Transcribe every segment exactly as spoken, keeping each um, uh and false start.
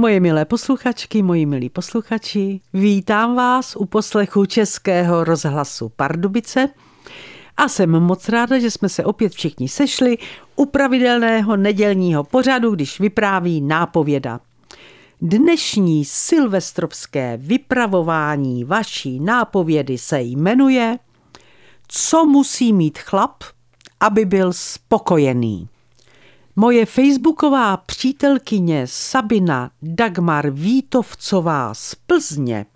Moje milé posluchačky, moji milí posluchači, vítám vás u poslechu Českého rozhlasu Pardubice a jsem moc ráda, že jsme se opět všichni sešli u pravidelného nedělního pořadu, Když vypráví nápověda. Dnešní silvestrovské vypravování vaší nápovědy se jmenuje Co musí mít chlap, aby byl spokojený? Moje facebooková přítelkyně Sabina Dagmar Vítovcová z Plzně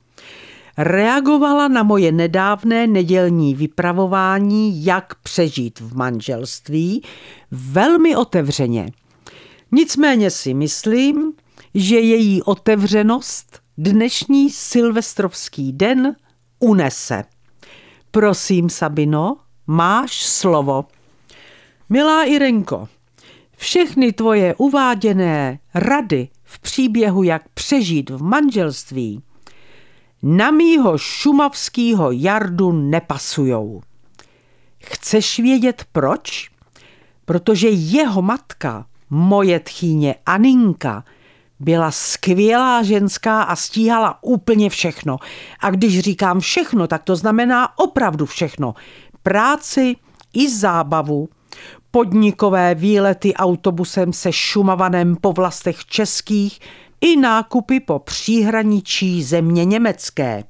reagovala na moje nedávné nedělní vypravování Jak přežít v manželství velmi otevřeně. Nicméně si myslím, že její otevřenost dnešní silvestrovský den unese. Prosím, Sabino, máš slovo. Milá Irenko, všechny tvoje uváděné rady v příběhu Jak přežít v manželství na mýho šumavskýho Jardu nepasujou. Chceš vědět proč? Protože jeho matka, moje tchýně Aninka, byla skvělá ženská a stíhala úplně všechno. A když říkám všechno, tak to znamená opravdu všechno. Práci i zábavu, podnikové výlety autobusem se Šumavanem po vlastech českých i nákupy po příhraničí země německé.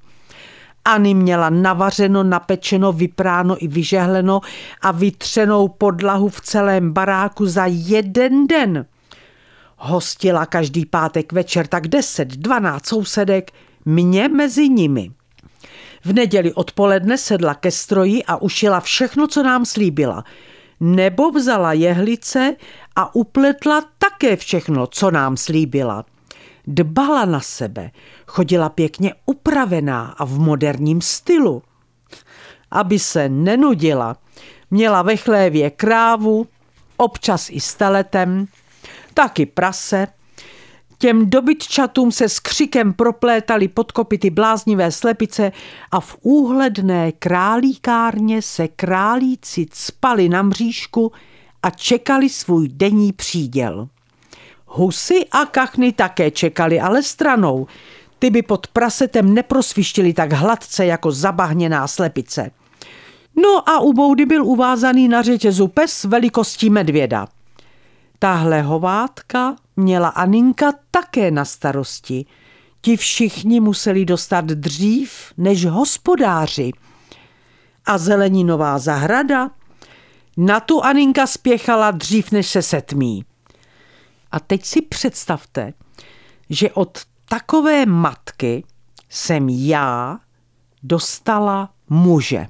Ani měla navařeno, napečeno, vypráno i vyžehleno a vytřenou podlahu v celém baráku za jeden den. Hostila každý pátek večer tak deset dvanáct sousedek, mě mezi nimi. V neděli odpoledne sedla ke stroji a ušila všechno, co nám slíbila. Nebo vzala jehlice a upletla také všechno, co nám slíbila. Dbala na sebe, chodila pěkně upravená a v moderním stylu. Aby se nenudila, měla ve chlévě krávu, občas i s teletem, taky prase. Těm dobytčatům se s křikem proplétaly pod kopyty bláznivé slepice a v úhledné králíkárně se králíci cpali na mřížku a čekali svůj denní příděl. Husy a kachny také čekali, ale stranou. Ty by pod prasetem neprosvištily tak hladce jako zabahněná slepice. No a u boudy byl uvázaný na řetězu pes velikostí medvěda. Tahle hovátka měla Aninka také na starosti. Ti všichni museli dostat dřív než hospodáři. A zeleninová zahrada? Na tu Aninka spěchala dřív než se setmí. A teď si představte, že od takové matky jsem já dostala muže.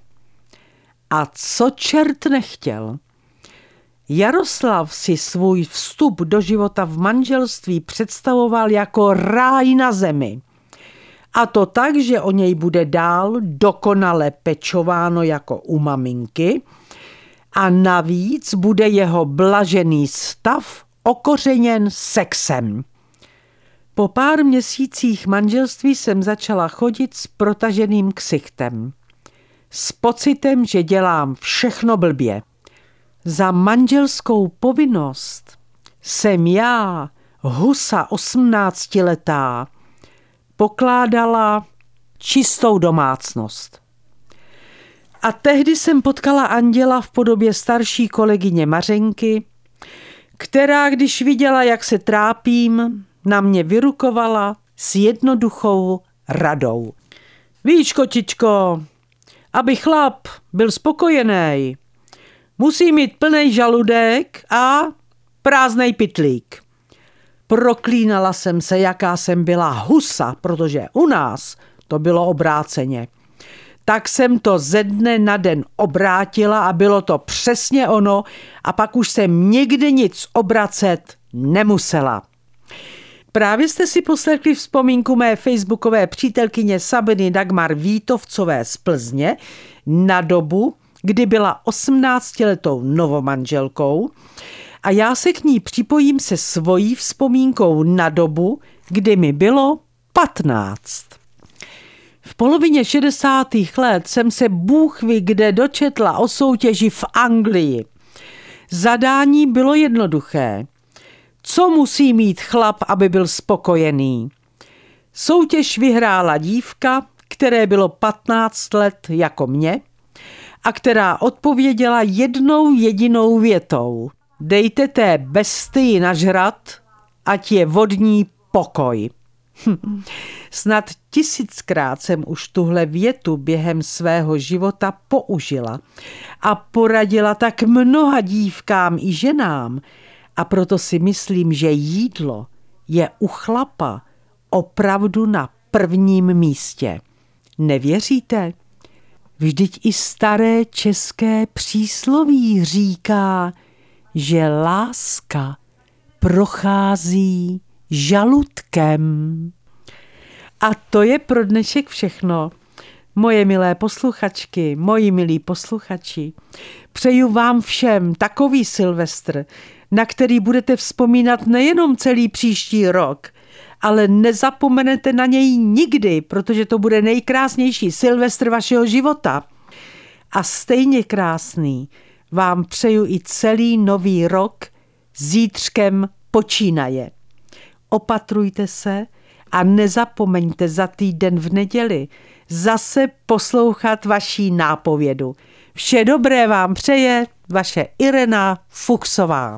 A co čert nechtěl? Jaroslav si svůj vstup do života v manželství představoval jako ráj na zemi. A to tak, že o něj bude dál dokonale pečováno jako u maminky a navíc bude jeho blažený stav okořeněn sexem. Po pár měsících manželství jsem začala chodit s protaženým ksichtem. S pocitem, že dělám všechno blbě. Za manželskou povinnost jsem já, husa osmnáctiletá, pokládala čistou domácnost. A tehdy jsem potkala anděla v podobě starší kolegyně Mařenky, která, když viděla, jak se trápím, na mě vyrukovala s jednoduchou radou. Víš, kočičko, aby chlap byl spokojený, musí mít plnej žaludek a prázdnej pytlík. Proklínala jsem se, jaká jsem byla husa, protože u nás to bylo obráceně. Tak jsem to ze dne na den obrátila a bylo to přesně ono a pak už jsem nikdy nic obracet nemusela. Právě jste si poslechli vzpomínku mé facebookové přítelkyně Sabiny Dagmar Vítovcové z Plzně na dobu, kdy byla osmnáctiletou novomanželkou a já se k ní připojím se svojí vzpomínkou na dobu, kdy mi bylo patnáct. V polovině šedesátých let jsem se bůhví kde dočetla o soutěži v Anglii. Zadání bylo jednoduché. Co musí mít chlap, aby byl spokojený? Soutěž vyhrála dívka, které bylo patnáct let jako mě a která odpověděla jednou jedinou větou. Dejte té bestii nažrat, ať je vodní pokoj. Snad tisíckrát jsem už tuhle větu během svého života použila a poradila tak mnoha dívkám i ženám. A proto si myslím, že jídlo je u chlapa opravdu na prvním místě. Nevěříte? Vždyť i staré české přísloví říká, že láska prochází žaludkem. A to je pro dnešek všechno. Moje milé posluchačky, moji milí posluchači, přeju vám všem takový Silvestr, na který budete vzpomínat nejenom celý příští rok, ale nezapomenete na něj nikdy, protože to bude nejkrásnější Silvestr vašeho života. A stejně krásný vám přeju i celý nový rok zítřkem počínaje. Opatrujte se a nezapomeňte za týden v neděli zase poslouchat vaší nápovědu. Vše dobré vám přeje vaše Irena Fuchsová.